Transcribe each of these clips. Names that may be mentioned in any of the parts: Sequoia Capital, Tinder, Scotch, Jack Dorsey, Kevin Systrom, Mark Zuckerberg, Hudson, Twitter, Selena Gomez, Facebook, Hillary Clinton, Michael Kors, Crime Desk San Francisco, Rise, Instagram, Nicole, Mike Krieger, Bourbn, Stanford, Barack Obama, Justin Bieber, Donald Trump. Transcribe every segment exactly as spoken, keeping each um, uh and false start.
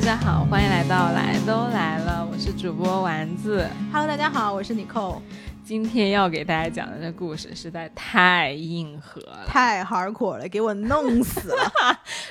大家好，欢迎来到来都来了，我是主播丸子。 Hello 大家好，我是 Nicole。 今天要给大家讲的这故事实在太硬核了，太 hardcore 了，给我弄死了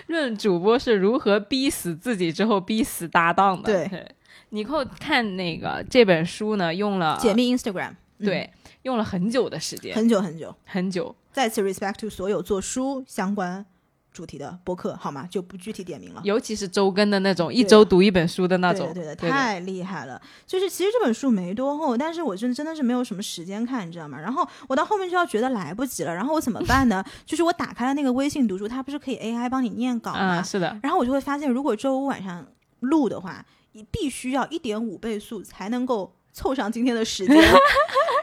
论主播是如何逼死自己之后逼死搭档的。对， Nicole 看那个这本书呢用了解密 Instagram， 对、嗯、用了很久的时间，很久很久很久。再次 respect to 所有做书相关主题的播客，好吗？就不具体点名了，尤其是周更的那种，一周读一本书的那种。对的对 的, 对的，太厉害了。就是其实这本书没多厚，但是我真的真的是没有什么时间看，你知道吗？然后我到后面就要觉得来不及了，然后我怎么办呢？就是我打开了那个微信读书，它不是可以 A I 帮你念稿吗、嗯、是的。然后我就会发现，如果周五晚上录的话，你必须要 一点五 倍速才能够凑上今天的时间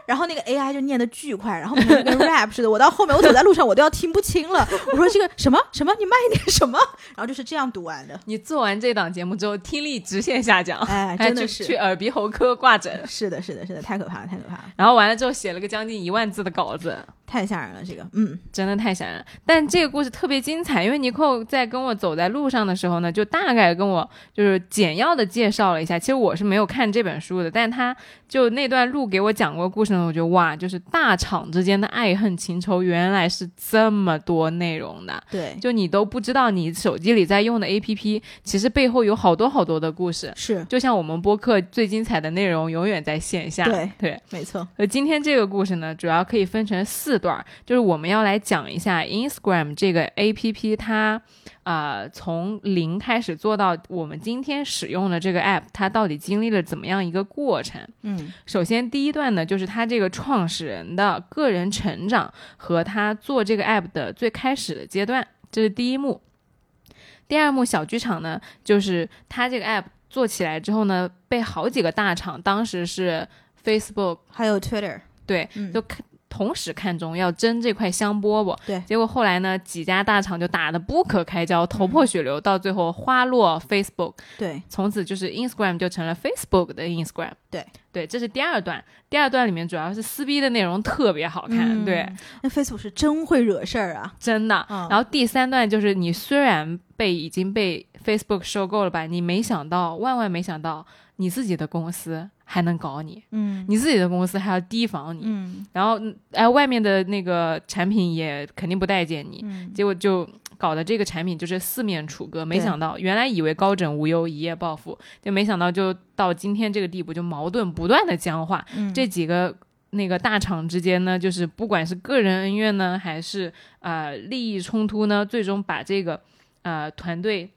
然后那个 A I 就念得巨快，然后跟 rap 似的，我到后面我走在路上我都要听不清了，我说这个什么什么你慢一点什么，然后就是这样读完的。你做完这档节目之后听力直线下降，哎，真的是去耳鼻喉科挂诊。是的是的是的，太可怕了太可怕了。然后完了之后写了个将近一万字的稿子，太吓人了这个，嗯，真的太吓人了。但这个故事特别精彩，因为尼寇在跟我走在路上的时候呢，就大概跟我就是简要的介绍了一下，其实我是没有看这本书的，但他就那段路给我讲过故事呢，我觉得哇，就是大厂之间的爱恨情仇原来是这么多内容的。对，就你都不知道你手机里在用的 A P P 其实背后有好多好多的故事。是，就像我们播客最精彩的内容永远在线下。对对，没错。而今天这个故事呢主要可以分成四段，就是我们要来讲一下 Instagram 这个 A P P 它、呃、从零开始做到我们今天使用的这个 App 它到底经历了怎么样一个过程。嗯，首先第一段呢就是它这个创始人的个人成长和他做这个 App 的最开始的阶段，这是第一幕。第二幕小剧场呢就是他这个 App 做起来之后呢被好几个大厂，当时是 Facebook 还有 Twitter， 对、嗯、就同时看中要争这块香饽饽。对，结果后来呢几家大厂就打得不可开交，头破血流、嗯、到最后花落 Facebook。 对，从此就是 Instagram 就成了 Facebook 的 Instagram。 对对，这是第二段。第二段里面主要是撕逼的内容特别好看、嗯、对，那 Facebook 是真会惹事儿啊，真的、嗯、然后第三段就是你虽然被已经被 Facebook 收购了吧，你没想到万万没想到你自己的公司还能搞你，嗯，你自己的公司还要提防你，嗯，然后哎，外面的那个产品也肯定不待见你、嗯、结果就搞的这个产品就是四面楚歌。没想到原来以为高枕无忧一夜暴富，就没想到就到今天这个地步，就矛盾不断的僵化、嗯、这几个那个大厂之间呢就是不管是个人恩怨呢还是、呃、利益冲突呢，最终把这个、呃、团队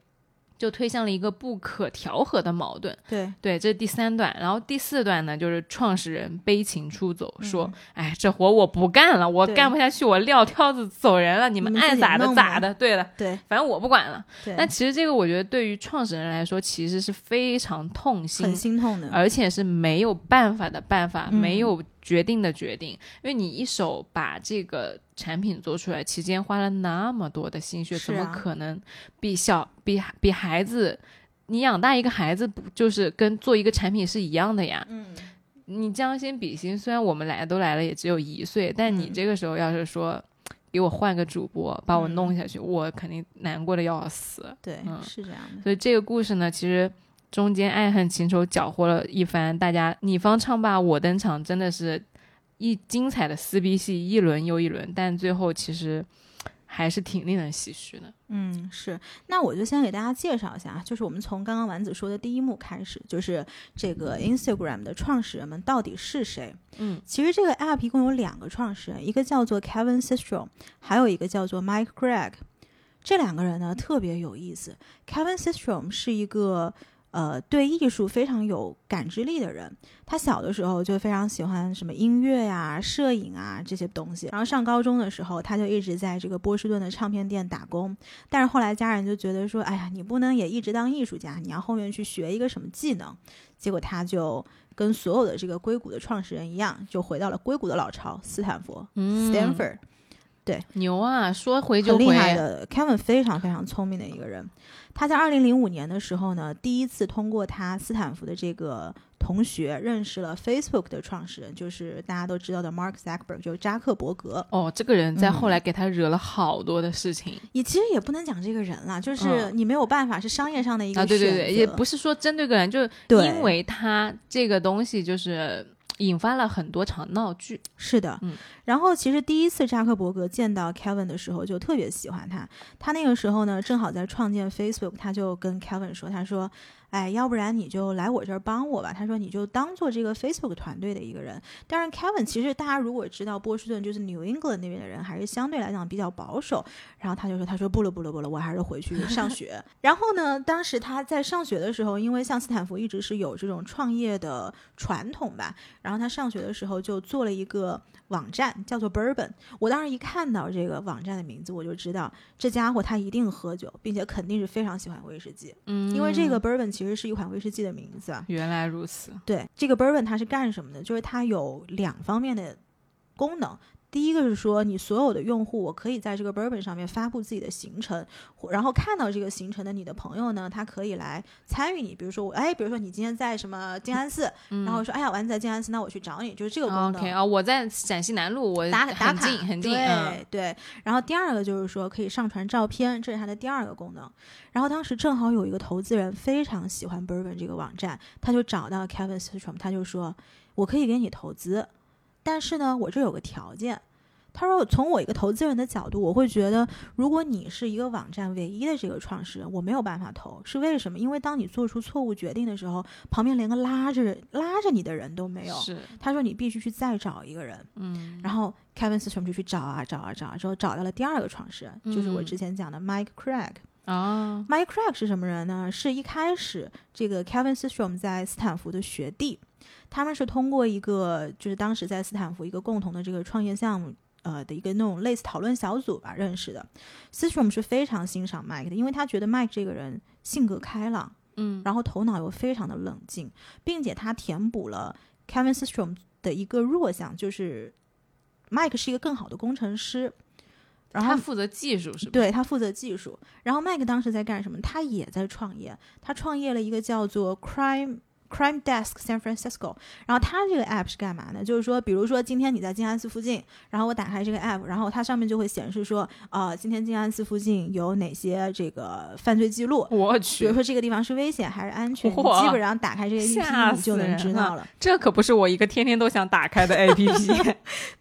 就推向了一个不可调和的矛盾。对对，这是第三段。然后第四段呢就是创始人悲情出走，说哎、嗯、这活我不干了，我干不下去，我撂挑子走人了，你们爱咋的咋的。对了，对，反正我不管了。那其实这个我觉得对于创始人来说其实是非常痛心，很心痛的，而且是没有办法的办法、嗯、没有决定的决定。因为你一手把这个产品做出来，期间花了那么多的心血，怎么可能比小比比孩子，你养大一个孩子就是跟做一个产品是一样的呀。嗯，你将心比心，虽然我们来都来了也只有一岁，但你这个时候要是说、嗯、给我换个主播把我弄下去、嗯、我肯定难过的要死。对、嗯、是这样的。所以这个故事呢其实中间爱恨情仇搅和了一番，大家你方唱罢我登场，真的是一精彩的撕逼戏一轮又一轮，但最后其实还是挺令人唏嘘的。嗯，是。那我就先给大家介绍一下，就是我们从刚刚丸子说的第一幕开始，就是这个 Instagram 的创始人们到底是谁。嗯，其实这个 app 一共有两个创始人，一个叫做 Kevin Systrom， 还有一个叫做 Mike Krieger。 这两个人呢特别有意思。 Kevin Systrom 是一个呃，对艺术非常有感知力的人，他小的时候就非常喜欢什么音乐呀、摄影啊这些东西。然后上高中的时候，他就一直在这个波士顿的唱片店打工。但是后来家人就觉得说，哎呀，你不能也一直当艺术家，你要后面去学一个什么技能。结果他就跟所有的这个硅谷的创始人一样，就回到了硅谷的老巢斯坦福、嗯、Stanford。对，牛啊，说回就回，很厉害的。Kevin 非常非常聪明的一个人，他在二零零五年的时候呢，第一次通过他斯坦福的这个同学认识了 Facebook 的创始人，就是大家都知道的 Mark Zuckerberg， 就是扎克伯格。哦，这个人在后来给他惹了好多的事情。嗯、也其实也不能讲这个人了，就是你没有办法，是商业上的一个选择、嗯啊、对对对，也不是说针对个人，就是因为他这个东西就是。引发了很多场闹剧，是的、嗯、然后其实第一次扎克伯格见到 Kevin 的时候就特别喜欢他，他那个时候呢正好在创建 Facebook， 他就跟 Kevin 说，他说哎，要不然你就来我这儿帮我吧，他说你就当做这个 Facebook 团队的一个人。当然 Kevin 其实大家如果知道波士顿就是 New England 那边的人还是相对来讲比较保守，然后他就说他说不了不了不了，我还是回去上学然后呢当时他在上学的时候，因为像斯坦福一直是有这种创业的传统吧，然后他上学的时候就做了一个网站叫做 Bourbn， 我当时一看到这个网站的名字我就知道这家伙他一定喝酒，并且肯定是非常喜欢威士忌、嗯、因为这个 Bourbn 其实是一款威士忌的名字。原来如此。对，这个 Bourbn 它是干什么的，就是它有两方面的功能，第一个是说你所有的用户我可以在这个 Bourbn 上面发布自己的行程，然后看到这个行程的你的朋友呢他可以来参与你，比如说我哎，比如说你今天在什么静安寺、嗯、然后说哎呀我在静安寺，那我去找你，就是这个功能。 OK 啊、哦，我在陕西南路，我打打卡很近。对、嗯、对。然后第二个就是说可以上传照片，这是它的第二个功能。然后当时正好有一个投资人非常喜欢 Bourbn 这个网站，他就找到 Kevin Systrom， 他就说我可以给你投资，但是呢我这有个条件，他说从我一个投资人的角度我会觉得如果你是一个网站唯一的这个创始人我没有办法投，是为什么？因为当你做出错误决定的时候旁边连个拉着拉着你的人都没有，是他说你必须去再找一个人。嗯，然后 Kevin Systrom 就去找啊找啊找啊，之后找到了第二个创始人、嗯、就是我之前讲的 Mike Krieger。哦、Mike Krieger 是什么人呢？是一开始这个 Kevin Systrom 在斯坦福的学弟，他们是通过一个就是当时在斯坦福一个共同的这个创业项目呃的一个那种类似讨论小组吧认识的。Systrom 是非常欣赏 Mike 的，因为他觉得 Mike 这个人性格开朗，嗯，然后头脑又非常的冷静，并且他填补了 Kevin Systrom 的一个弱项，就是 Mike 是一个更好的工程师。然后他负责技术，是吧？对，他负责技术。然后 Mike 当时在干什么？他也在创业，他创业了一个叫做 Crime Crime Desk San Francisco。 然后他这个 app 是干嘛呢？就是说比如说今天你在静安寺附近，然后我打开这个 app， 然后它上面就会显示说呃，今天静安寺附近有哪些这个犯罪记录，我去，比如说这个地方是危险还是安全，你基本上打开这个 app 你就能知道了、啊、这可不是我一个天天都想打开的 app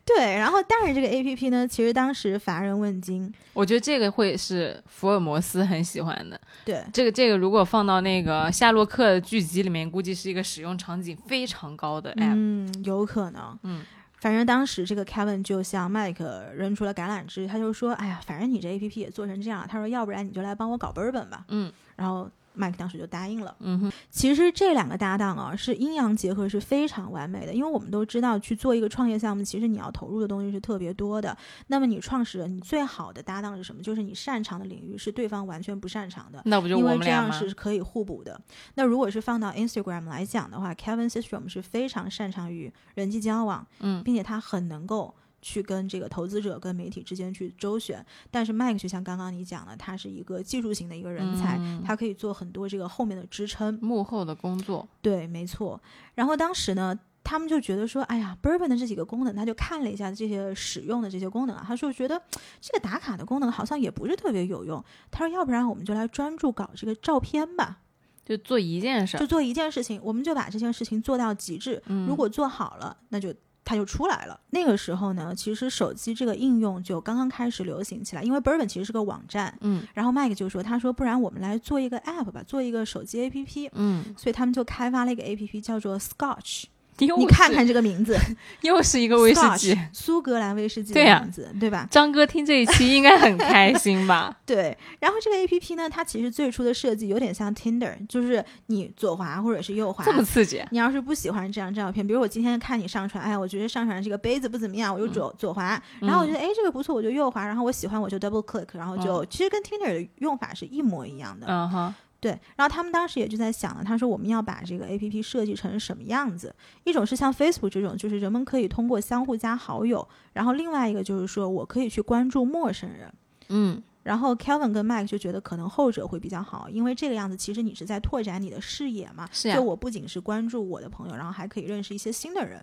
对，然后但是这个 app 呢其实当时乏人问津，我觉得这个会是福尔摩斯很喜欢的。对，这个这个如果放到那个夏洛克的剧集里面估计是一个使用场景非常高的 app， 嗯，有可能，嗯，反正当时这个 Kevin 就向 Mike 扔出了橄榄枝，他就说，哎呀，反正你这 app 也做成这样，他说，要不然你就来帮我搞 Bourbn 吧，嗯，然后 Mike 当时就答应了，嗯哼，其实这两个搭档啊，是阴阳结合是非常完美的，因为我们都知道去做一个创业项目，其实你要投入的东西是特别多的，那么你创始人，你最好的搭档是什么？就是你擅长的领域是对方完全不擅长的，那不就我们俩吗？因为这样是可以互补的。那如果是放到 Instagram 来讲的话 ，Kevin Systrom 是非常擅长于人际交往，嗯，并且他很能够去跟这个投资者跟媒体之间去周旋，但是 Mike 就像刚刚你讲的，他是一个技术型的一个人才、嗯、他可以做很多这个后面的支撑幕后的工作。对，没错。然后当时呢他们就觉得说哎呀 Bourbn 的这几个功能，他就看了一下这些使用的这些功能啊，他就觉得这个打卡的功能好像也不是特别有用，他说要不然我们就来专注搞这个照片吧，就做一件事就做一件事情，我们就把这件事情做到极致、嗯、如果做好了那就它就出来了。那个时候呢其实手机这个应用就刚刚开始流行起来，因为 Bourbn 其实是个网站，嗯，然后 Mike 就说他说不然我们来做一个 app 吧，做一个手机 app， 嗯，所以他们就开发了一个 app 叫做 Scotch。 你看看这个名字，又是一个威士忌， Scotch， 苏格兰威士忌的名字， 对啊，对吧？张哥听这一期应该很开心吧对，然后这个 app 呢它其实最初的设计有点像 Tinder， 就是你左滑或者是右滑，这么刺激？你要是不喜欢这张照片，比如我今天看你上传，哎，我觉得上传这个杯子不怎么样，我就左、嗯、左滑，然后我觉得哎这个不错我就右滑，然后我喜欢我就 double click， 然后就、嗯、其实跟 Tinder 的用法是一模一样的，嗯哼，对，然后他们当时也就在想了，他说我们要把这个 A P P 设计成什么样子，一种是像 Facebook 这种，就是人们可以通过相互加好友，然后另外一个就是说我可以去关注陌生人，嗯，然后 Kelvin 跟 Mike 就觉得可能后者会比较好，因为这个样子其实你是在拓展你的视野嘛，是啊，就我不仅是关注我的朋友，然后还可以认识一些新的人。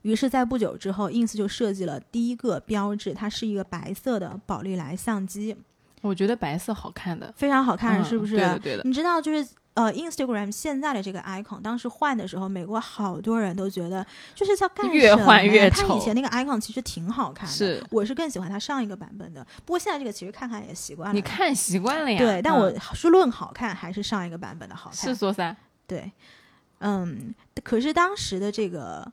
于是在不久之后 ins 就设计了第一个标志，它是一个白色的宝丽来相机，我觉得白色好看的，非常好看，是不是？嗯，对的对的。你知道就是呃 Instagram 现在的这个 icon 当时换的时候，美国好多人都觉得就是叫干什么，越换越丑，它以前那个 icon 其实挺好看的，是我是更喜欢它上一个版本的，不过现在这个其实看看也习惯了，你看习惯了呀，对，但我是论好看还是上一个版本的好看，是说啥，对，嗯，可是当时的这个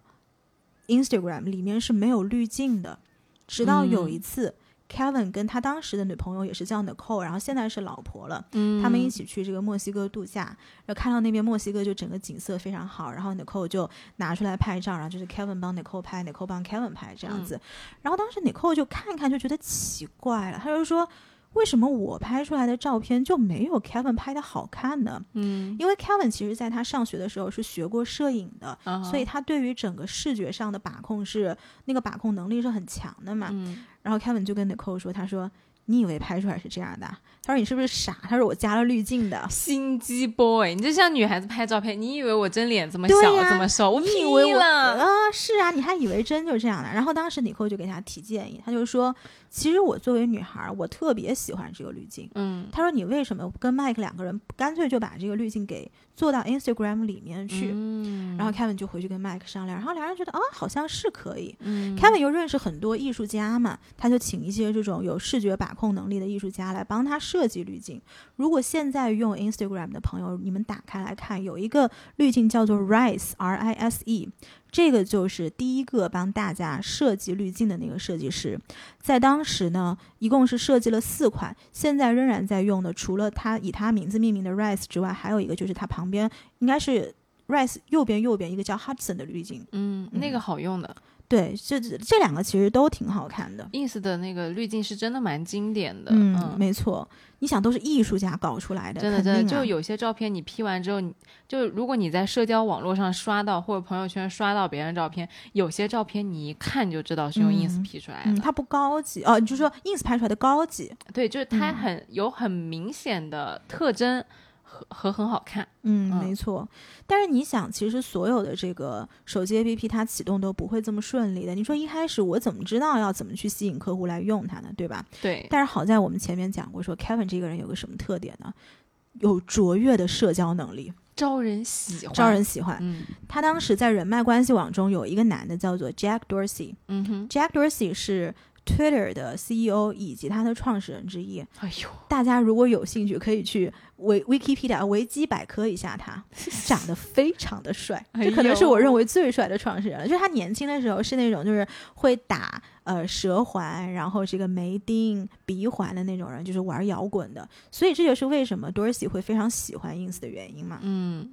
Instagram 里面是没有滤镜的，直到有一次，嗯，Kevin 跟他当时的女朋友也是叫 Nicole， 然后现在是老婆了，嗯，他们一起去这个墨西哥度假，然后看到那边墨西哥就整个景色非常好，然后 Nicole 就拿出来拍照，然后就是 Kevin 帮 Nicole 拍 Nicole 帮 Kevin 拍这样子，嗯，然后当时 Nicole 就看看就觉得奇怪了，他就说为什么我拍出来的照片就没有 Kevin 拍的好看呢？嗯，因为 Kevin 其实在他上学的时候是学过摄影的，哦，所以他对于整个视觉上的把控是那个把控能力是很强的嘛。嗯，然后 Kevin 就跟 Nicole 说，他说你以为拍出来是这样的？他说你是不是傻？他说我加了滤镜的。心机 boy， 你就像女孩子拍照片，你以为我真脸这么小，啊，这么瘦？我以为我啊，是啊，你还以为真就这样的？然后当时Nicole就给他提建议，他就说，其实我作为女孩，我特别喜欢这个滤镜。嗯，他说你为什么跟 Mike 两个人干脆就把这个滤镜给做到 Instagram 里面去？嗯，然后 Kevin 就回去跟 Mike 商量，然后两人觉得啊，好像是可以。嗯，Kevin 又认识很多艺术家嘛，他就请一些这种有视觉把控控能力的艺术家来帮他设计滤镜。如果现在用 Instagram 的朋友，你们打开来看，有一个滤镜叫做 Rise R I S E， 这个就是第一个帮大家设计滤镜的那个设计师。在当时呢，一共是设计了四款，现在仍然在用的，除了他以他名字命名的 Rise 之外，还有一个就是他旁边应该是 Rise 右边右边一个叫 Hudson 的滤镜，嗯，那个好用的，嗯，对，这这两个其实都挺好看的。ins 的那个滤镜是真的蛮经典的，嗯，嗯没错。你想，都是艺术家搞出来的，真的真的。啊，就有些照片你 P 完之后，就如果你在社交网络上刷到或者朋友圈刷到别人照片，有些照片你一看就知道是用 ins P 出来的，嗯嗯，它不高级哦，你就说 ins 拍出来的高级，对，就是它很，嗯，有很明显的特征。和, 和很好看，嗯，没错，嗯。但是你想，其实所有的这个手机 A P P 它启动都不会这么顺利的。你说一开始我怎么知道要怎么去吸引客户来用它呢？对吧？对。但是好在我们前面讲过说，说 Kevin 这个人有个什么特点呢？有卓越的社交能力，招人喜欢，招人喜欢。嗯，他当时在人脉关系网中有一个男的叫做 Jack Dorsey， 嗯哼 ，Jack Dorsey 是 Twitter 的 C E O 以及他的创始人之一。哎呦，大家如果有兴趣，可以去Wikipedia 维基百科一下，他长得非常的帅，这可能是我认为最帅的创始人了。就是他年轻的时候是那种就是会打呃蛇环，然后这个眉钉、鼻环的那种人，就是玩摇滚的。所以这就是为什么 Dorsey 会非常喜欢 ins 的原因嘛。嗯。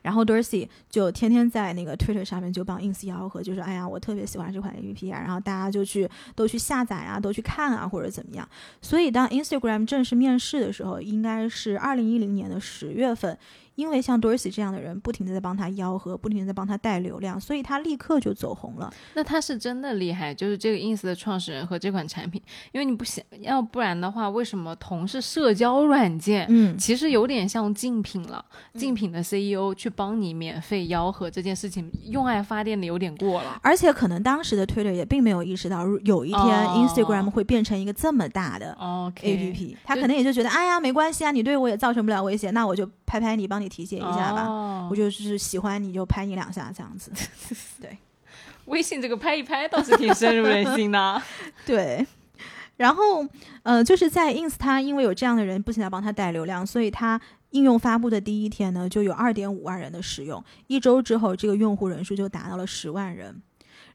然后 Dorsey 就天天在那个 Twitter 上面就帮 ins 吆喝，就说哎呀我特别喜欢这款 A P P 啊，然后大家就去都去下载啊，都去看啊，或者怎么样。所以当 Instagram 正式面世的时候，应该是二零一零年的十月份，因为像 Dorsey 这样的人不停的在帮他吆喝，不停的在帮他带流量，所以他立刻就走红了。那他是真的厉害，就是这个 ins 的创始人和这款产品。因为你不想，要不然的话为什么同是社交软件，嗯，其实有点像竞品了，竞品的 C E O 去帮你免费吆喝，这件事情用爱发电的有点过了。而且可能当时的 Twitter 也并没有意识到有一天 Instagram 会变成一个这么大的 A P P，哦，他可能也就觉得哎呀没关系啊，你对我也造成不了威胁，那我就拍拍你，帮你提携一下吧，哦，我就是喜欢你就拍你两下这样子。对，微信这个拍一拍倒是挺深入人心的。对，然后呃，就是在 ins 它因为有这样的人不停地帮他带流量，所以它应用发布的第一天呢就有 二点五万人的使用，一周之后这个用户人数就达到了十万人。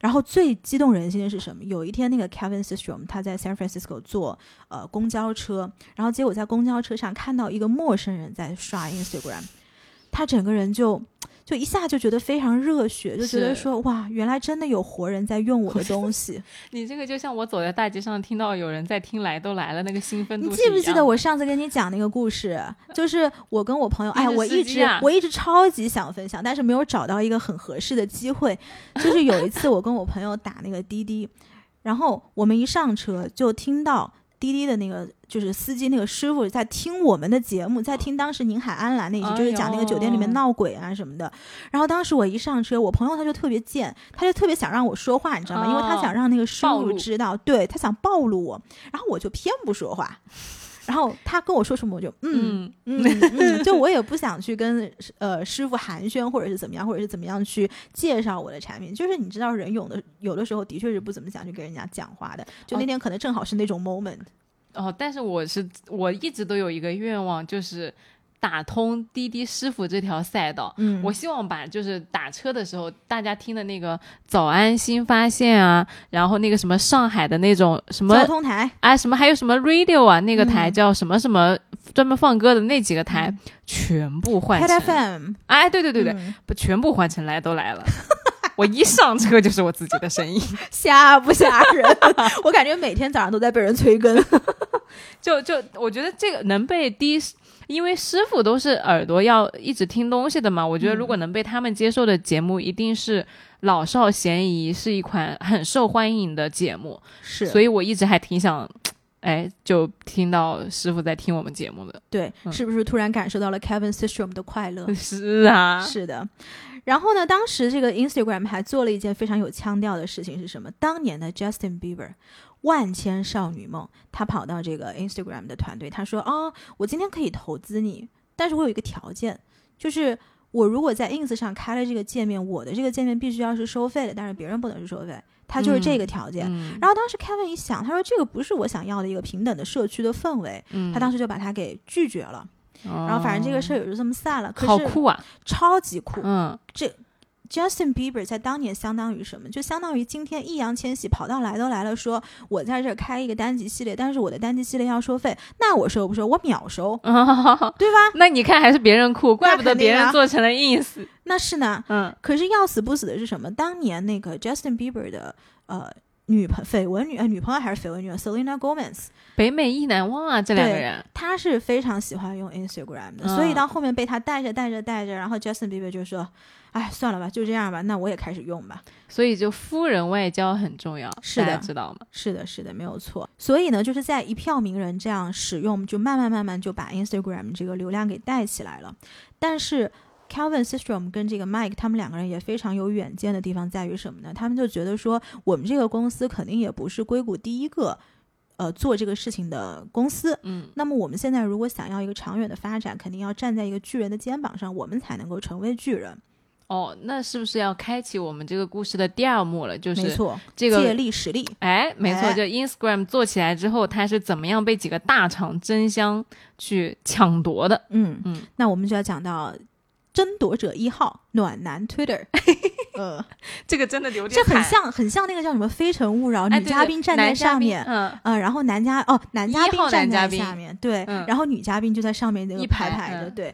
然后最激动人心的是什么？有一天那个 Kevin Systrom 他在 San Francisco 坐呃公交车，然后结果在公交车上看到一个陌生人在刷 Instagram，他整个人就就一下就觉得非常热血，就觉得说哇，原来真的有活人在用我的东西。你这个就像我走在大街上听到有人在听来都来了那个兴奋度。你记不记得我上次跟你讲那个故事，就是我跟我朋友，哎，我一直我一直超级想分享，但是没有找到一个很合适的机会。就是有一次我跟我朋友打那个滴滴，然后我们一上车就听到滴滴的那个就是司机那个师傅在听我们的节目，在听当时宁海安澜那一集，就是讲那个酒店里面闹鬼啊什么的、哎、然后当时我一上车，我朋友他就特别贱，他就特别想让我说话，你知道吗、哦、因为他想让那个师傅知道，对，他想暴露我，然后我就偏不说话，然后他跟我说什么我就嗯嗯 嗯, 嗯，就我也不想去跟呃师傅寒暄，或者是怎么样，或者是怎么样去介绍我的产品，就是你知道人有的有的时候的确是不怎么想去跟人家讲话的，就那天可能正好是那种 moment 哦, 哦，但是我是我一直都有一个愿望，就是打通滴滴师傅这条赛道、嗯、我希望把就是打车的时候大家听的那个早安新发现啊，然后那个什么上海的那种什么交通台啊，什么还有什么 radio 啊，那个台叫什么什么专门放歌的那几个台、嗯、全部换成 F M， 哎，对对对对、嗯、不，全部换成来都来了我一上车就是我自己的声音吓不吓人我感觉每天早上都在被人催更就就我觉得这个能被滴因为师傅都是耳朵要一直听东西的嘛，我觉得如果能被他们接受的节目，一定是老少咸宜，是一款很受欢迎的节目。是，所以我一直还挺想，哎，就听到师傅在听我们节目的。对，嗯、是不是突然感受到了 Kevin Systrom 的快乐？是啊，是的。然后呢，当时这个 Instagram 还做了一件非常有腔调的事情是什么？当年的 Justin Bieber。万千少女梦，他跑到这个 Instagram 的团队，他说哦，我今天可以投资你，但是我有一个条件，就是我如果在 ins 上开了这个界面，我的这个界面必须要是收费的，但是别人不能是收费，他就是这个条件、嗯嗯、然后当时 Kevin 一想，他说这个不是我想要的一个平等的社区的氛围、嗯、他当时就把他给拒绝了、哦、然后反正这个事儿也就这么散了。可是好酷啊，超级酷。嗯，这Justin Bieber 在当年相当于什么？就相当于今天易烊千玺跑到来都来了说我在这儿开一个单集系列，但是我的单集系列要收费，那我收不收？我秒收、哦、对吧？那你看还是别人酷，怪不得别人做成了 ins。 那是呢、嗯、可是要死不死的是什么？当年那个 Justin Bieber 的呃女朋绯闻女、呃、女朋友还是绯闻女友 Selena Gomez， 北美意难忘啊，这两个人。她是非常喜欢用 Instagram 的、嗯、所以到后面被她带着带着带着，然后 Justin Bieber 就说哎，算了吧，就这样吧，那我也开始用吧。所以就夫人外交很重要，是的，大家知道吗？是的，是的，没有错。所以呢，就是在一票名人这样使用，就慢慢慢慢就把 Instagram 这个流量给带起来了。但是 Kevin Systrom 跟这个 Mike 他们两个人也非常有远见的地方在于什么呢？他们就觉得说，我们这个公司肯定也不是硅谷第一个呃，做这个事情的公司，嗯，那么我们现在如果想要一个长远的发展，肯定要站在一个巨人的肩膀上，我们才能够成为巨人。哦，那是不是要开启我们这个故事的第二幕了？就是、这个、没错，借力使力。哎，没错，就 Instagram 做起来之后，它是怎么样被几个大厂争相去抢夺的？嗯嗯，那我们就要讲到争夺者一号暖男 Twitter。呃，这个真的有点，这很像很像那个叫什么《非诚勿扰》，女嘉宾站在上面，嗯、呃，然后男嘉哦男嘉宾站在下面，对、嗯，然后女嘉宾就在上面那个排排的，嗯、对。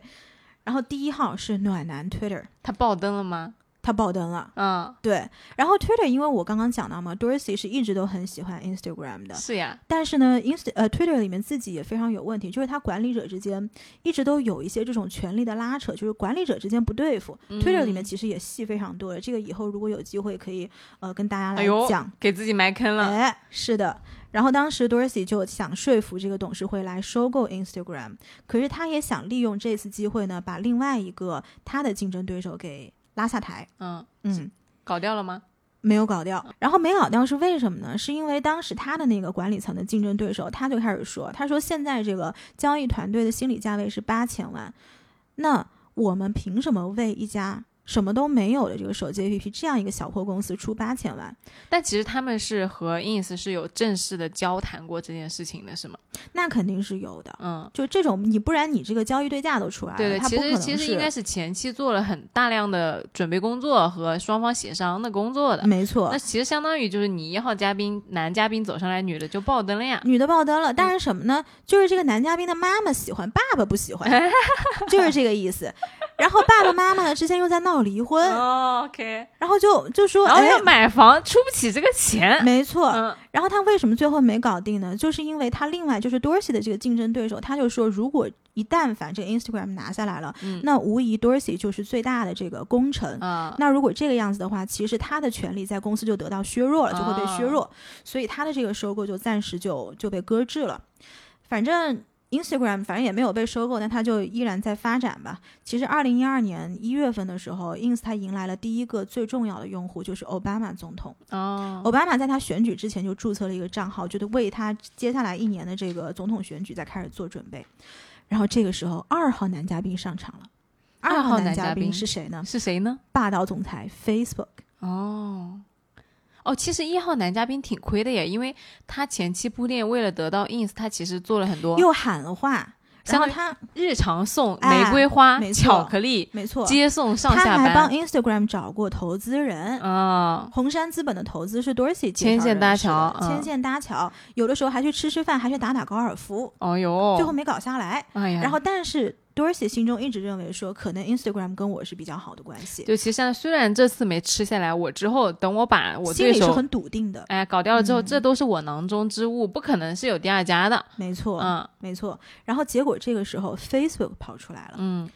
然后第一号是暖男 Twitter， 他爆灯了吗？他爆灯了，嗯，对。然后 Twitter， 因为我刚刚讲到嘛 ，Dorsey 是一直都很喜欢 Instagram 的，是呀。但是呢 ，Inst 呃 Twitter 里面自己也非常有问题，就是他管理者之间一直都有一些这种权力的拉扯，就是管理者之间不对付。嗯、Twitter 里面其实也戏非常多的，这个以后如果有机会可以呃跟大家来讲、哎，给自己埋坑了。哎，是的。然后当时 Dorsey 就想说服这个董事会来收购 Instagram， 可是他也想利用这次机会呢，把另外一个他的竞争对手给拉下台。嗯嗯，搞掉了吗？没有搞掉。然后没搞掉是为什么呢？是因为当时他的那个管理层的竞争对手，他就开始说，他说现在这个交易团队的心理价位是八千万，那我们凭什么为一家什么都没有的这个手机 A P P 这样一个小破公司出八千万？但其实他们是和 ins 是有正式的交谈过这件事情的，是吗？那肯定是有的。嗯，就这种你不然你这个交易对价都出来了。对对，其实其实应该是前期做了很大量的准备工作和双方协商的工作的。没错，那其实相当于就是你一号嘉宾男嘉宾走上来，女的就爆灯了呀，女的爆灯了。但是什么呢、嗯、就是这个男嘉宾的妈妈喜欢，爸爸不喜欢就是这个意思然后爸爸妈妈之前又在闹离婚、oh, OK 然后就就说然后要买房、哎、出不起这个钱没错、嗯、然后他为什么最后没搞定呢，就是因为他另外就是 Dorsey 的这个竞争对手，他就说如果一旦反正 Instagram 拿下来了、嗯、那无疑 Dorsey 就是最大的这个功臣、嗯、那如果这个样子的话，其实他的权利在公司就得到削弱了，就会被削弱、嗯、所以他的这个收购就暂时就就被搁置了。反正Instagram 反正也没有被收购，但它就依然在发展吧。其实二零一二年一月份的时候 ，Ins 它迎来了第一个最重要的用户，就是奥巴马总统。哦，奥巴马在他选举之前就注册了一个账号，就是为他接下来一年的这个总统选举在开始做准备。然后这个时候，二号男嘉宾上场了。二号男嘉宾是谁呢？是谁呢？霸道总裁 Facebook。哦。哦，其实一号男嘉宾挺亏的耶，因为他前期铺垫为了得到 ins， 他其实做了很多，又喊了话，然后他日常送玫瑰花、哎、巧克力，没错，接送上下班。他还帮 Instagram 找过投资人啊、哦，红杉资本的投资是 Dorsey 牵线搭桥，牵线搭桥、嗯，有的时候还去吃吃饭，还去打打高尔夫。哦呦，最后没搞下来。哎呀，然后但是。Dorsey 心中一直认为说可能 Instagram 跟我是比较好的关系，就其实虽然这次没吃下来，我之后等我把我对手心里是很笃定的，哎，搞掉了之后、嗯、这都是我囊中之物，不可能是有第二家的，没错、嗯、没错。然后结果这个时候 Facebook 跑出来了，嗯，